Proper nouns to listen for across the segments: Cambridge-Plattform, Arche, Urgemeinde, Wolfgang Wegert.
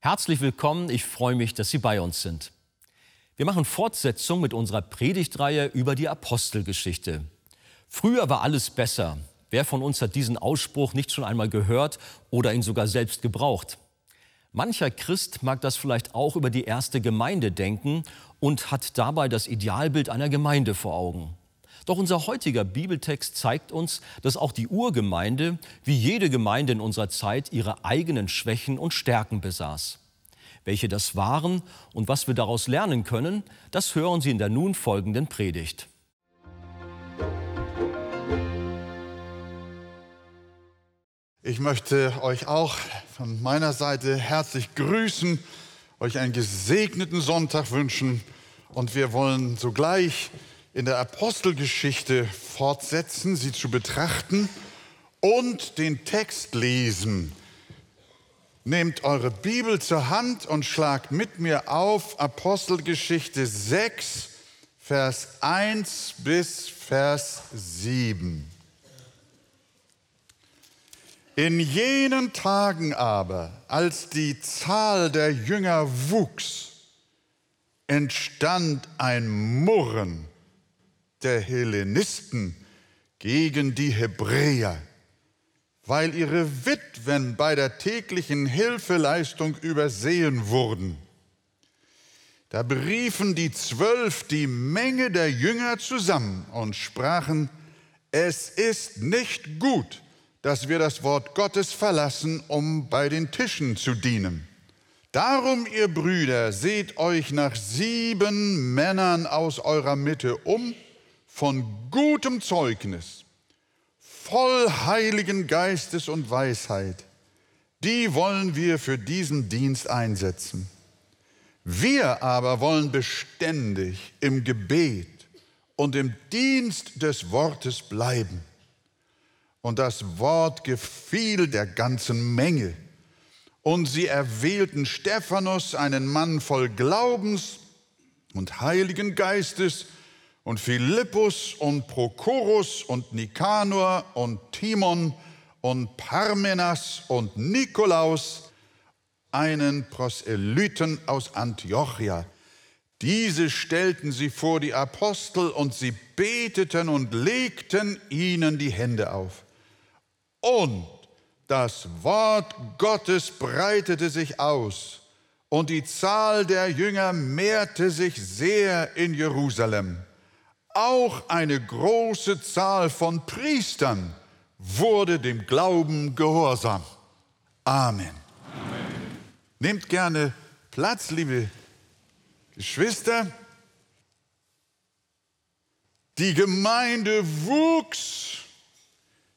Herzlich willkommen, ich freue mich, dass Sie bei uns sind. Wir machen Fortsetzung mit unserer Predigtreihe über die Apostelgeschichte. Früher war alles besser. Wer von uns hat diesen Ausspruch nicht schon einmal gehört oder ihn sogar selbst gebraucht? Mancher Christ mag das vielleicht auch über die erste Gemeinde denken und hat dabei das Idealbild einer Gemeinde vor Augen. Doch unser heutiger Bibeltext zeigt uns, dass auch die Urgemeinde, wie jede Gemeinde in unserer Zeit, ihre eigenen Schwächen und Stärken besaß. Welche das waren und was wir daraus lernen können, das hören Sie in der nun folgenden Predigt. Ich möchte euch auch von meiner Seite herzlich grüßen, euch einen gesegneten Sonntag wünschen und wir wollen sogleich in der Apostelgeschichte fortsetzen, sie zu betrachten und den Text lesen. Nehmt eure Bibel zur Hand und schlagt mit mir auf Apostelgeschichte 6, Vers 1 bis Vers 7. In jenen Tagen aber, als die Zahl der Jünger wuchs, entstand ein Murren der Hellenisten gegen die Hebräer, weil ihre Witwen bei der täglichen Hilfeleistung übersehen wurden. Da beriefen die 12 die Menge der Jünger zusammen und sprachen: Es ist nicht gut, dass wir das Wort Gottes verlassen, um bei den Tischen zu dienen. Darum, ihr Brüder, seht euch nach 7 Männern aus eurer Mitte um, von gutem Zeugnis, voll Heiligen Geistes und Weisheit, die wollen wir für diesen Dienst einsetzen. Wir aber wollen beständig im Gebet und im Dienst des Wortes bleiben. Und das Wort gefiel der ganzen Menge. Und sie erwählten Stephanus, einen Mann voll Glaubens und Heiligen Geistes, und Philippus und Prochorus und Nikanor und Timon und Parmenas und Nikolaus, einen Proselyten aus Antiochia. Diese stellten sie vor die Apostel, und sie beteten und legten ihnen die Hände auf. Und das Wort Gottes breitete sich aus, und die Zahl der Jünger mehrte sich sehr in Jerusalem. Auch eine große Zahl von Priestern wurde dem Glauben gehorsam. Amen. Amen. Nehmt gerne Platz, liebe Geschwister. Die Gemeinde wuchs.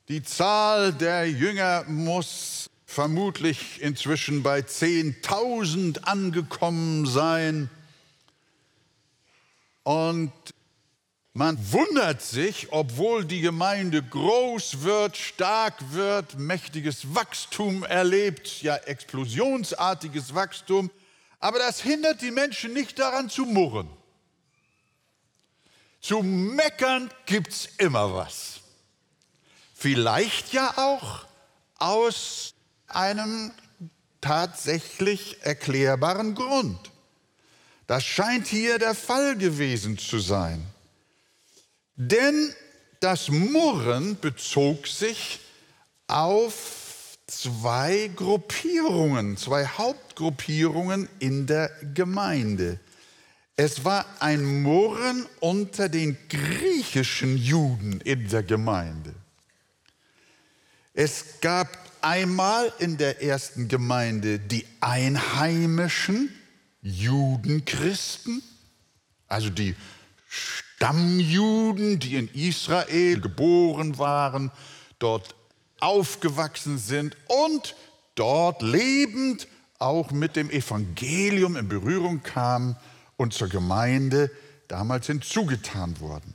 Die Zahl der Jünger muss vermutlich inzwischen bei 10.000 angekommen sein. Und man wundert sich, obwohl die Gemeinde groß wird, stark wird, mächtiges Wachstum erlebt, ja explosionsartiges Wachstum, aber das hindert die Menschen nicht daran zu murren. Zu meckern gibt's immer was. Vielleicht ja auch aus einem tatsächlich erklärbaren Grund. Das scheint hier der Fall gewesen zu sein. Denn das Murren bezog sich auf 2 Gruppierungen, 2 Hauptgruppierungen in der Gemeinde. Es war ein Murren unter den griechischen Juden in der Gemeinde. Es gab einmal in der ersten Gemeinde die einheimischen Judenchristen, also die Stammjuden, die in Israel geboren waren, dort aufgewachsen sind und dort lebend auch mit dem Evangelium in Berührung kamen und zur Gemeinde damals hinzugetan wurden.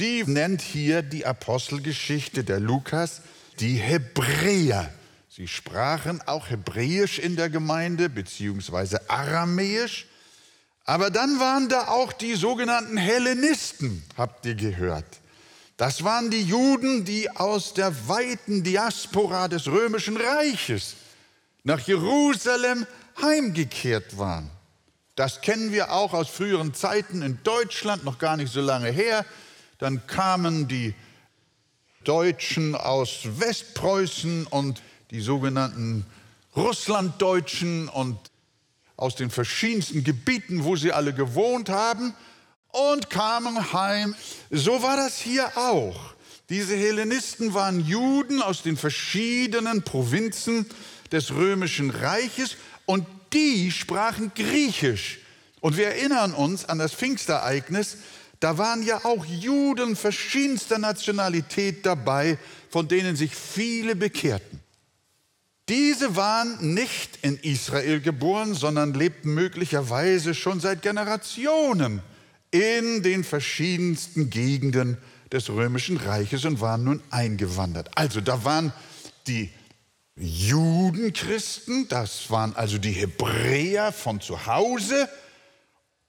Die nennt hier die Apostelgeschichte der Lukas die Hebräer. Sie sprachen auch Hebräisch in der Gemeinde beziehungsweise Aramäisch. Aber dann waren da auch die sogenannten Hellenisten, habt ihr gehört. Das waren die Juden, die aus der weiten Diaspora des Römischen Reiches nach Jerusalem heimgekehrt waren. Das kennen wir auch aus früheren Zeiten in Deutschland, noch gar nicht so lange her. Dann kamen die Deutschen aus Westpreußen und die sogenannten Russlanddeutschen und aus den verschiedensten Gebieten, wo sie alle gewohnt haben, und kamen heim. So war das hier auch. Diese Hellenisten waren Juden aus den verschiedenen Provinzen des Römischen Reiches und die sprachen Griechisch. Und wir erinnern uns an das Pfingstereignis, da waren ja auch Juden verschiedenster Nationalität dabei, von denen sich viele bekehrten. Diese waren nicht in Israel geboren, sondern lebten möglicherweise schon seit Generationen in den verschiedensten Gegenden des Römischen Reiches und waren nun eingewandert. Also da waren die Judenchristen, das waren also die Hebräer von zu Hause,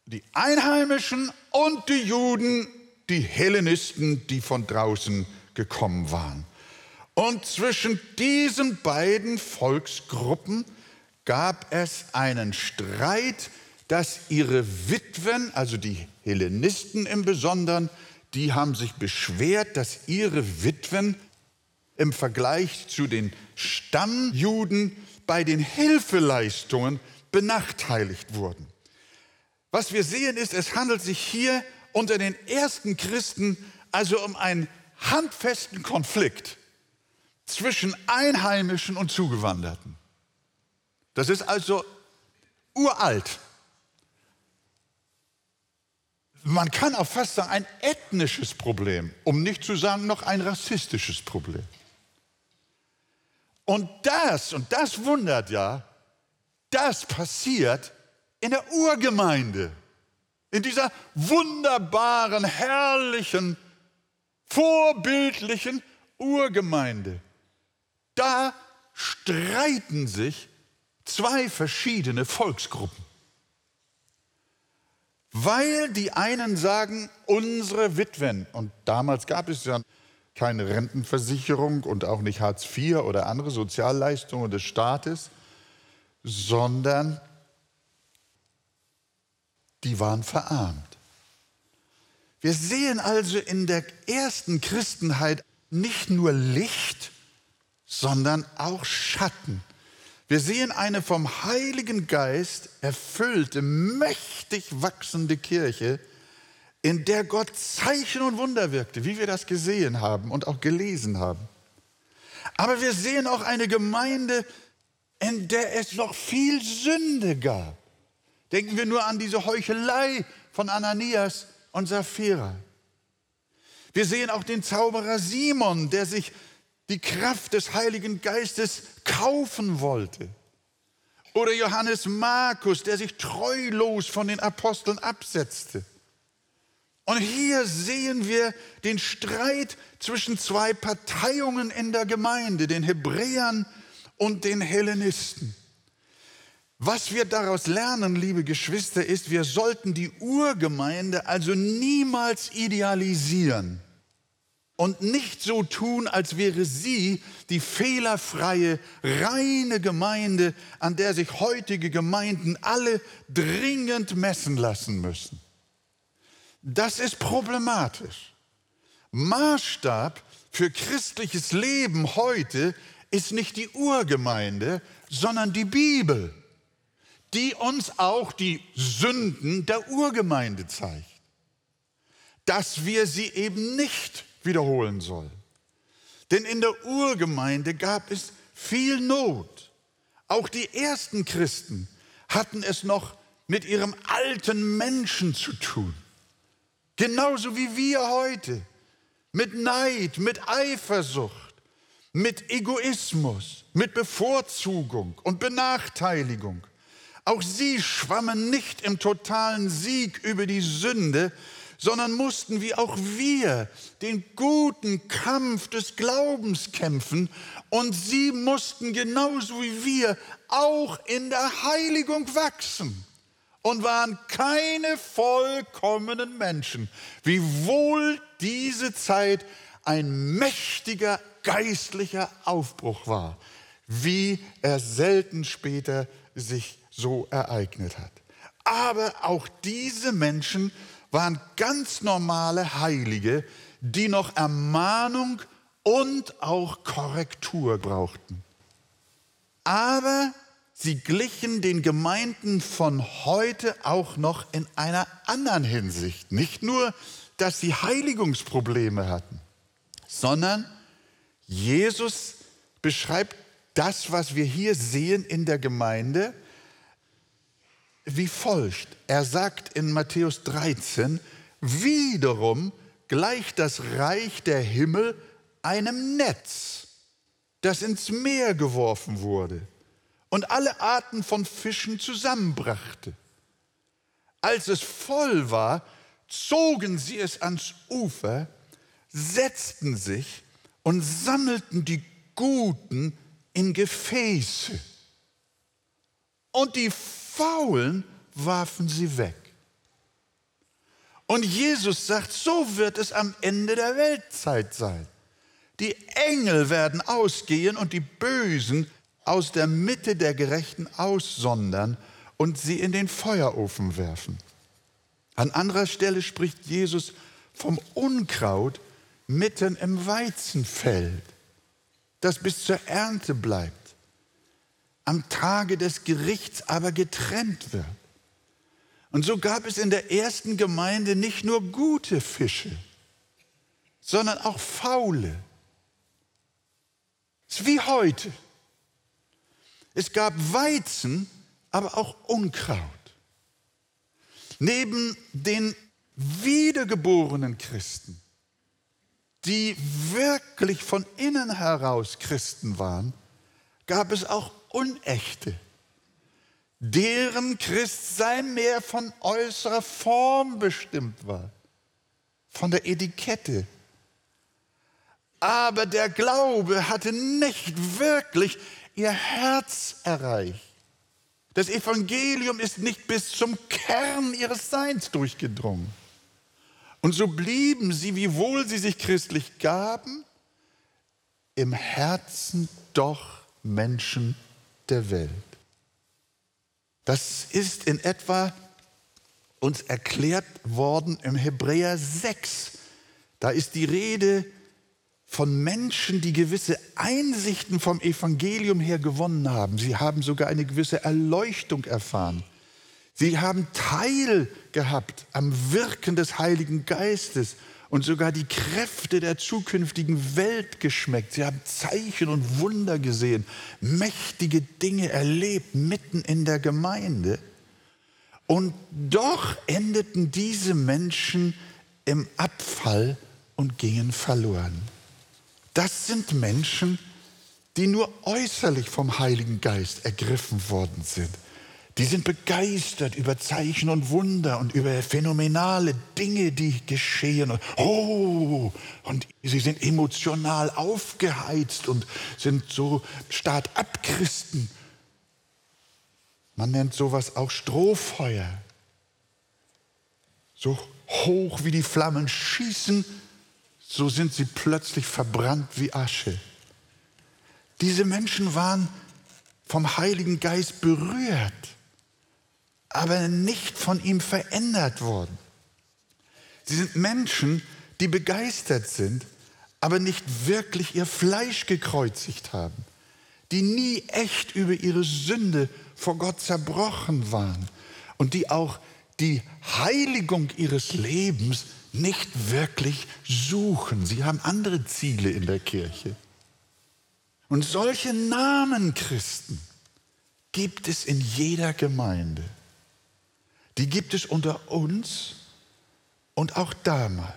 die Einheimischen und die Juden, die Hellenisten, die von draußen gekommen waren. Und zwischen diesen beiden Volksgruppen gab es einen Streit, dass ihre Witwen, also die Hellenisten im Besonderen, die haben sich beschwert, dass ihre Witwen im Vergleich zu den Stammjuden bei den Hilfeleistungen benachteiligt wurden. Was wir sehen ist, es handelt sich hier unter den ersten Christen also um einen handfesten Konflikt zwischen Einheimischen und Zugewanderten. Das ist also uralt. Man kann auch fast sagen, ein ethnisches Problem, um nicht zu sagen, noch ein rassistisches Problem. Und das wundert ja, das passiert in der Urgemeinde, in dieser wunderbaren, herrlichen, vorbildlichen Urgemeinde. Da streiten sich zwei verschiedene Volksgruppen. Weil die einen sagen, unsere Witwen, und damals gab es ja keine Rentenversicherung und auch nicht Hartz IV oder andere Sozialleistungen des Staates, sondern die waren verarmt. Wir sehen also in der ersten Christenheit nicht nur Licht, sondern auch Schatten. Wir sehen eine vom Heiligen Geist erfüllte, mächtig wachsende Kirche, in der Gott Zeichen und Wunder wirkte, wie wir das gesehen haben und auch gelesen haben. Aber wir sehen auch eine Gemeinde, in der es noch viel Sünde gab. Denken wir nur an diese Heuchelei von Ananias und Sapphira. Wir sehen auch den Zauberer Simon, der sich die Kraft des Heiligen Geistes kaufen wollte. Oder Johannes Markus, der sich treulos von den Aposteln absetzte. Und hier sehen wir den Streit zwischen zwei Parteiungen in der Gemeinde, den Hebräern und den Hellenisten. Was wir daraus lernen, liebe Geschwister, ist, wir sollten die Urgemeinde also niemals idealisieren. Und nicht so tun, als wäre sie die fehlerfreie, reine Gemeinde, an der sich heutige Gemeinden alle dringend messen lassen müssen. Das ist problematisch. Maßstab für christliches Leben heute ist nicht die Urgemeinde, sondern die Bibel, die uns auch die Sünden der Urgemeinde zeigt, dass wir sie eben nicht wiederholen soll. Denn in der Urgemeinde gab es viel Not. Auch die ersten Christen hatten es noch mit ihrem alten Menschen zu tun. Genauso wie wir heute. Mit Neid, mit Eifersucht, mit Egoismus, mit Bevorzugung und Benachteiligung. Auch sie schwammen nicht im totalen Sieg über die Sünde, sondern mussten wie auch wir den guten Kampf des Glaubens kämpfen. Und sie mussten genauso wie wir auch in der Heiligung wachsen und waren keine vollkommenen Menschen, wiewohl diese Zeit ein mächtiger geistlicher Aufbruch war. wie er selten später sich so ereignet hat. Aber auch diese Menschen waren ganz normale Heilige, die noch Ermahnung und auch Korrektur brauchten. Aber sie glichen den Gemeinden von heute auch noch in einer anderen Hinsicht. Nicht nur, dass sie Heiligungsprobleme hatten, sondern Jesus beschreibt das, was wir hier sehen in der Gemeinde, wie folgt. Er sagt in Matthäus 13, wiederum gleicht das Reich der Himmel einem Netz, das ins Meer geworfen wurde und alle Arten von Fischen zusammenbrachte. Als es voll war, zogen sie es ans Ufer, setzten sich und sammelten die Guten in Gefäße. Und die Faulen warfen sie weg. Und Jesus sagt, so wird es am Ende der Weltzeit sein. Die Engel werden ausgehen und die Bösen aus der Mitte der Gerechten aussondern und sie in den Feuerofen werfen. An anderer Stelle spricht Jesus vom Unkraut mitten im Weizenfeld, das bis zur Ernte bleibt, am Tage des Gerichts aber getrennt wird. Und so gab es in der ersten Gemeinde nicht nur gute Fische, sondern auch faule. Es ist wie heute. Es gab Weizen, aber auch Unkraut. Neben den wiedergeborenen Christen, die wirklich von innen heraus Christen waren, gab es auch Unechte, deren Christsein mehr von äußerer Form bestimmt war, von der Etikette. Aber der Glaube hatte nicht wirklich ihr Herz erreicht. Das Evangelium ist nicht bis zum Kern ihres Seins durchgedrungen. Und so blieben sie, wiewohl sie sich christlich gaben, im Herzen doch Menschen der Welt. Das ist in etwa uns erklärt worden im Hebräer 6. Da ist die Rede von Menschen, die gewisse Einsichten vom Evangelium her gewonnen haben. Sie haben sogar eine gewisse Erleuchtung erfahren. Sie haben Teil gehabt am Wirken des Heiligen Geistes und sogar die Kräfte der zukünftigen Welt geschmeckt. Sie haben Zeichen und Wunder gesehen, mächtige Dinge erlebt mitten in der Gemeinde. Und doch endeten diese Menschen im Abfall und gingen verloren. Das sind Menschen, die nur äußerlich vom Heiligen Geist ergriffen worden sind. Die sind begeistert über Zeichen und Wunder und über phänomenale Dinge, die geschehen. Und sie sind emotional aufgeheizt und sind so Start-up-Christen. Man nennt sowas auch Strohfeuer. So hoch wie die Flammen schießen, so sind sie plötzlich verbrannt wie Asche. Diese Menschen waren vom Heiligen Geist berührt, aber nicht von ihm verändert worden. Sie sind Menschen, die begeistert sind, aber nicht wirklich ihr Fleisch gekreuzigt haben, die nie echt über ihre Sünde vor Gott zerbrochen waren und die auch die Heiligung ihres Lebens nicht wirklich suchen. Sie haben andere Ziele in der Kirche. Und solche Namen Christen gibt es in jeder Gemeinde. Die gibt es unter uns und auch damals.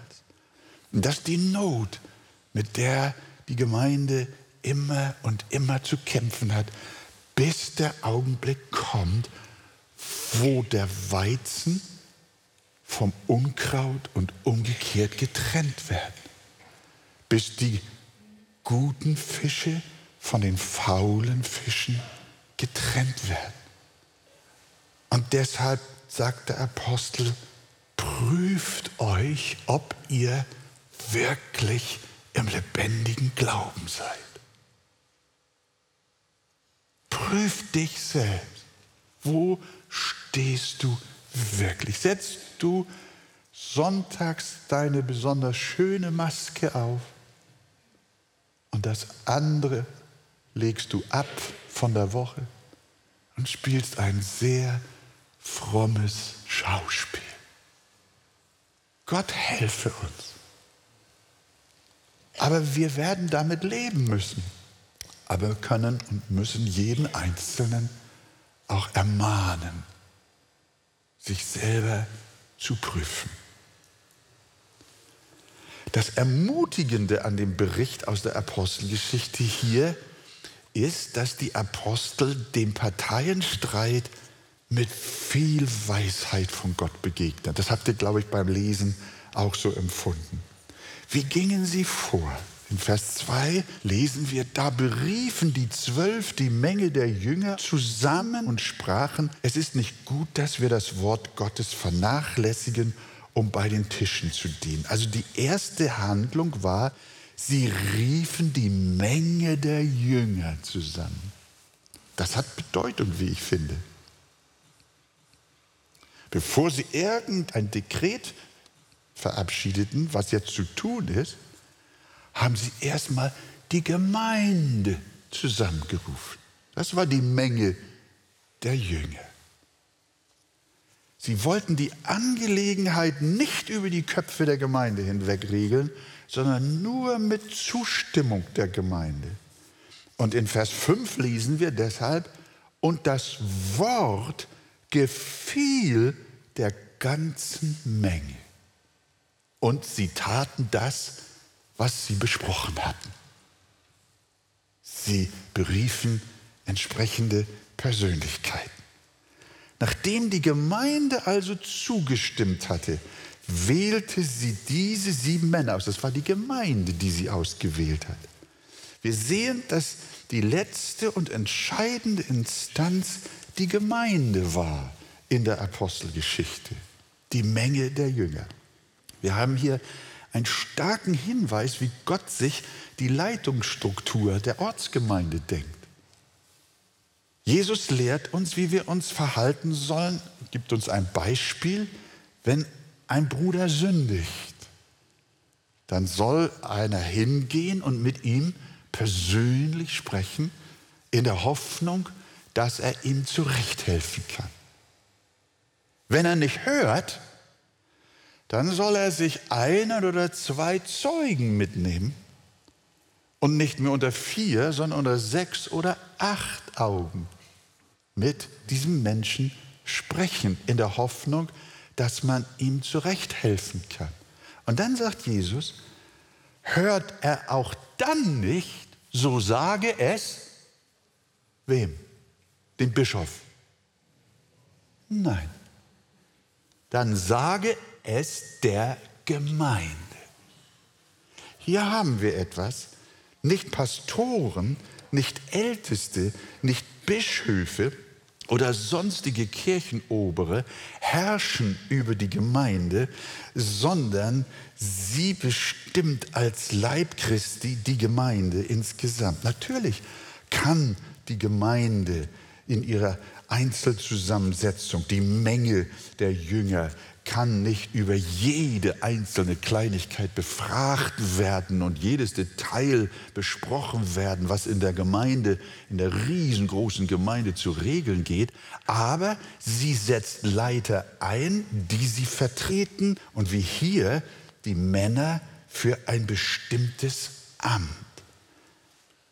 Und das ist die Not, mit der die Gemeinde immer und immer zu kämpfen hat, bis der Augenblick kommt, wo der Weizen vom Unkraut und umgekehrt getrennt werden, bis die guten Fische von den faulen Fischen getrennt werden. Und deshalb sagt der Apostel, prüft euch, ob ihr wirklich im lebendigen Glauben seid. Prüf dich selbst. Wo stehst du wirklich? Setzt du sonntags deine besonders schöne Maske auf und das andere legst du ab von der Woche und spielst ein sehr frommes Schauspiel. Gott helfe uns. Aber wir werden damit leben müssen. Aber wir können und müssen jeden Einzelnen auch ermahnen, sich selber zu prüfen. Das Ermutigende an dem Bericht aus der Apostelgeschichte hier ist, dass die Apostel dem Parteienstreit mit viel Weisheit von Gott begegnen. Das habt ihr, glaube ich, beim Lesen auch so empfunden. Wie gingen sie vor? In Vers 2 lesen wir, da beriefen die 12 die Menge der Jünger zusammen und sprachen, es ist nicht gut, dass wir das Wort Gottes vernachlässigen, um bei den Tischen zu dienen. Also die erste Handlung war, sie riefen die Menge der Jünger zusammen. Das hat Bedeutung, wie ich finde. Bevor sie irgendein Dekret verabschiedeten, was jetzt zu tun ist, haben sie erstmal die Gemeinde zusammengerufen. Das war die Menge der Jünger. Sie wollten die Angelegenheit nicht über die Köpfe der Gemeinde hinweg regeln, sondern nur mit Zustimmung der Gemeinde. Und in Vers 5 lesen wir deshalb, und das Wort gefiel der ganzen Menge. Und sie taten das, was sie besprochen hatten. Sie beriefen entsprechende Persönlichkeiten. Nachdem die Gemeinde also zugestimmt hatte, wählte sie diese 7 Männer aus. Das war die Gemeinde, die sie ausgewählt hat. Wir sehen, dass die letzte und entscheidende Instanz die Gemeinde war in der Apostelgeschichte. Die Menge der Jünger. Wir haben hier einen starken Hinweis, wie Gott sich die Leitungsstruktur der Ortsgemeinde denkt. Jesus lehrt uns, wie wir uns verhalten sollen, gibt uns ein Beispiel. Wenn ein Bruder sündigt, dann soll einer hingehen und mit ihm persönlich sprechen, in der Hoffnung, dass er ihm zurechthelfen kann. Wenn er nicht hört, dann soll er sich 1 oder 2 Zeugen mitnehmen und nicht mehr unter 4, sondern unter 6 oder 8 Augen mit diesem Menschen sprechen, in der Hoffnung, dass man ihm zurechthelfen kann. Und dann sagt Jesus, hört er auch dann nicht, so sage es wem? Dem Bischof. Nein. Dann sage es der Gemeinde. Hier haben wir etwas, nicht Pastoren, nicht Älteste, nicht Bischöfe oder sonstige Kirchenobere herrschen über die Gemeinde, sondern sie bestimmt als Leib Christi die Gemeinde insgesamt. Natürlich kann die Gemeinde in ihrer Einzelzusammensetzung, die Menge der Jünger, kann nicht über jede einzelne Kleinigkeit befragt werden und jedes Detail besprochen werden, was in der Gemeinde, in der riesengroßen Gemeinde zu regeln geht. Aber sie setzt Leiter ein, die sie vertreten und wie hier die Männer für ein bestimmtes Amt.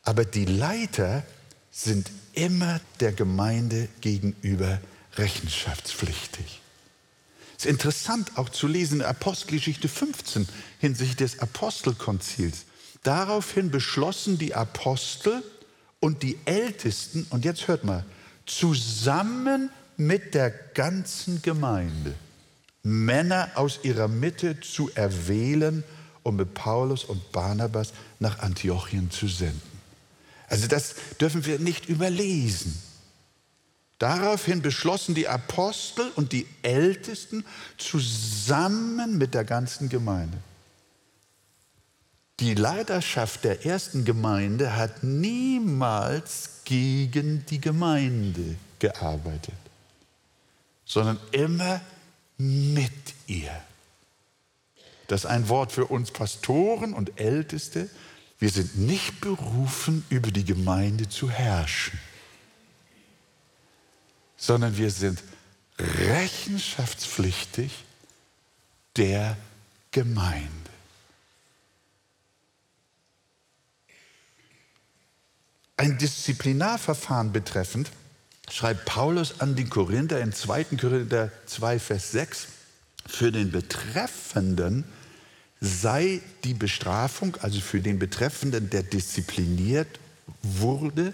Aber die Leiter sind immer der Gemeinde gegenüber rechenschaftspflichtig. Es ist interessant auch zu lesen in Apostelgeschichte 15 hinsichtlich des Apostelkonzils. Daraufhin beschlossen die Apostel und die Ältesten, und jetzt hört mal, zusammen mit der ganzen Gemeinde Männer aus ihrer Mitte zu erwählen, um mit Paulus und Barnabas nach Antiochien zu senden. Also das dürfen wir nicht überlesen. Daraufhin beschlossen die Apostel und die Ältesten zusammen mit der ganzen Gemeinde. Die Leiterschaft der ersten Gemeinde hat niemals gegen die Gemeinde gearbeitet, sondern immer mit ihr. Das ist ein Wort für uns Pastoren und Älteste. Wir sind nicht berufen, über die Gemeinde zu herrschen, sondern wir sind rechenschaftspflichtig der Gemeinde. Ein Disziplinarverfahren betreffend schreibt Paulus an die Korinther in 2. Korinther 2, Vers 6, für den Betreffenden sei die Bestrafung, also für den Betreffenden, der diszipliniert wurde,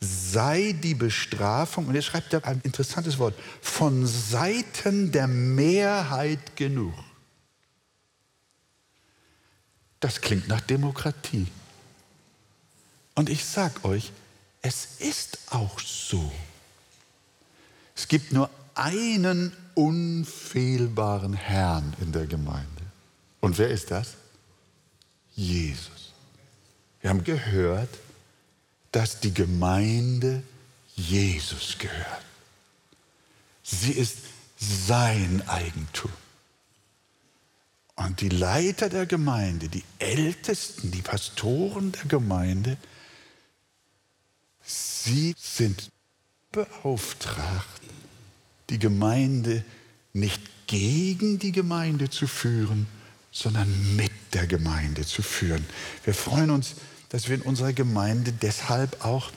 sei die Bestrafung, und jetzt schreibt er ein interessantes Wort, von Seiten der Mehrheit genug. Das klingt nach Demokratie. Und ich sag euch, es ist auch so. Es gibt nur einen unfehlbaren Herrn in der Gemeinde. Und wer ist das? Jesus. Wir haben gehört, dass die Gemeinde Jesus gehört. Sie ist sein Eigentum. Und die Leiter der Gemeinde, die Ältesten, die Pastoren der Gemeinde, sie sind beauftragt, die Gemeinde nicht gegen die Gemeinde zu führen, sondern mit der Gemeinde zu führen. Wir freuen uns, dass wir in unserer Gemeinde deshalb auch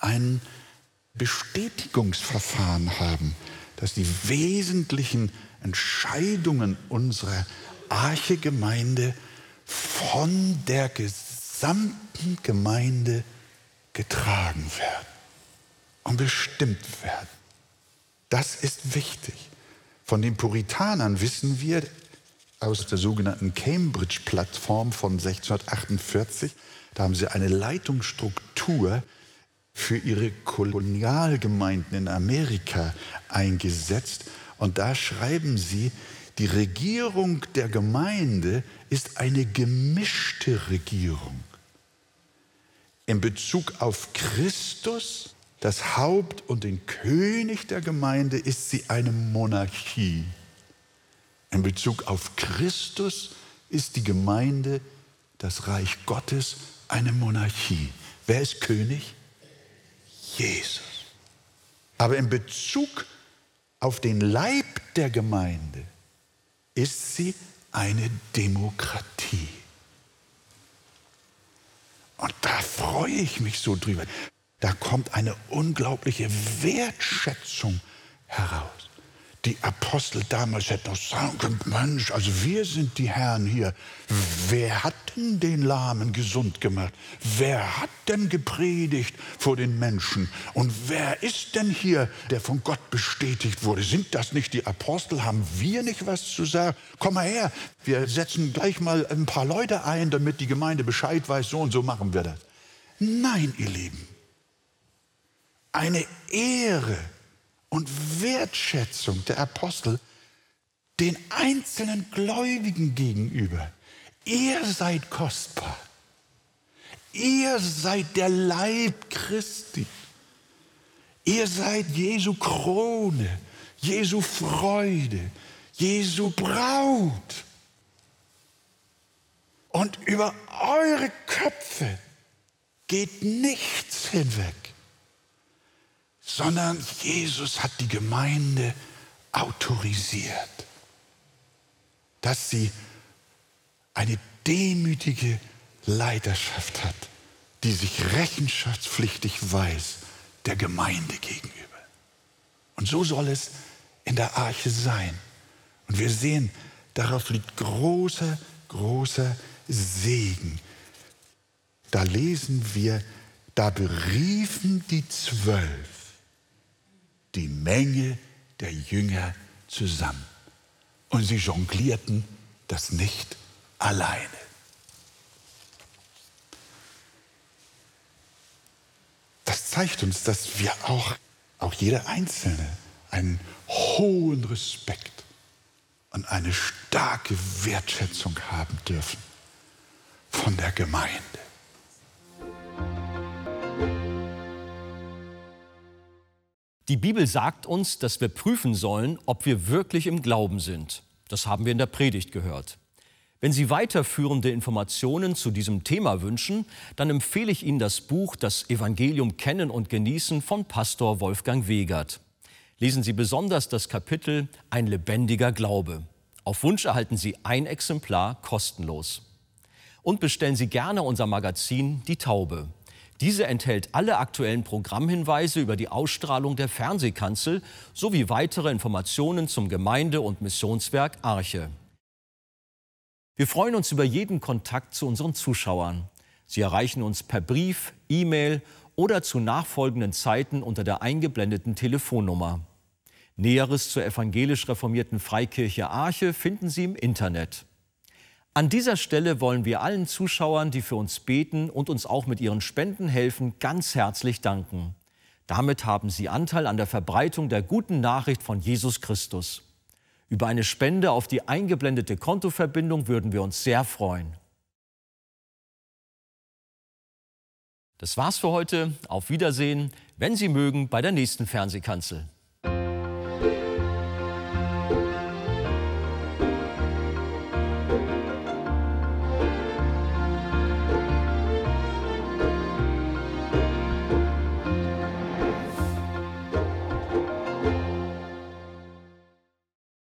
ein Bestätigungsverfahren haben, dass die wesentlichen Entscheidungen unserer Arche-Gemeinde von der gesamten Gemeinde getragen werden und bestimmt werden. Das ist wichtig. Von den Puritanern wissen wir aus der sogenannten Cambridge-Plattform von 1648, da haben sie eine Leitungsstruktur für ihre Kolonialgemeinden in Amerika eingesetzt. Und da schreiben sie, die Regierung der Gemeinde ist eine gemischte Regierung. In Bezug auf Christus, das Haupt und den König der Gemeinde, ist sie eine Monarchie. In Bezug auf Christus ist die Gemeinde, das Reich Gottes, eine Monarchie. Wer ist König? Jesus. Aber in Bezug auf den Leib der Gemeinde ist sie eine Demokratie. Und da freue ich mich so drüber. Da kommt eine unglaubliche Wertschätzung heraus. Die Apostel damals hätten auch sagen können, Mensch, also wir sind die Herren hier. Wer hat denn den Lahmen gesund gemacht? Wer hat denn gepredigt vor den Menschen? Und wer ist denn hier, der von Gott bestätigt wurde? Sind das nicht die Apostel? Haben wir nicht was zu sagen? Komm mal her, wir setzen gleich mal ein paar Leute ein, damit die Gemeinde Bescheid weiß, so und so machen wir das. Nein, ihr Lieben. Eine Ehre und Wertschätzung der Apostel den einzelnen Gläubigen gegenüber. Ihr seid kostbar. Ihr seid der Leib Christi. Ihr seid Jesu Krone, Jesu Freude, Jesu Braut. Und über eure Köpfe geht nichts hinweg, sondern Jesus hat die Gemeinde autorisiert, dass sie eine demütige Leiterschaft hat, die sich rechenschaftspflichtig weiß der Gemeinde gegenüber. Und so soll es in der Arche sein. Und wir sehen, darauf liegt großer, großer Segen. Da lesen wir, da beriefen die 12 die Menge der Jünger zusammen. Und sie jonglierten das nicht alleine. Das zeigt uns, dass wir auch jeder Einzelne, einen hohen Respekt und eine starke Wertschätzung haben dürfen. von der Gemeinde. Die Bibel sagt uns, dass wir prüfen sollen, ob wir wirklich im Glauben sind. Das haben wir in der Predigt gehört. Wenn Sie weiterführende Informationen zu diesem Thema wünschen, dann empfehle ich Ihnen das Buch »Das Evangelium kennen und genießen« von Pastor Wolfgang Wegert. Lesen Sie besonders das Kapitel »Ein lebendiger Glaube«. Auf Wunsch erhalten Sie ein Exemplar kostenlos. Und bestellen Sie gerne unser Magazin »Die Taube«. Diese enthält alle aktuellen Programmhinweise über die Ausstrahlung der Fernsehkanzel sowie weitere Informationen zum Gemeinde- und Missionswerk Arche. Wir freuen uns über jeden Kontakt zu unseren Zuschauern. Sie erreichen uns per Brief, E-Mail oder zu nachfolgenden Zeiten unter der eingeblendeten Telefonnummer. Näheres zur evangelisch reformierten Freikirche Arche finden Sie im Internet. An dieser Stelle wollen wir allen Zuschauern, die für uns beten und uns auch mit ihren Spenden helfen, ganz herzlich danken. Damit haben Sie Anteil an der Verbreitung der guten Nachricht von Jesus Christus. Über eine Spende auf die eingeblendete Kontoverbindung würden wir uns sehr freuen. Das war's für heute. Auf Wiedersehen, wenn Sie mögen, bei der nächsten Fernsehkanzel.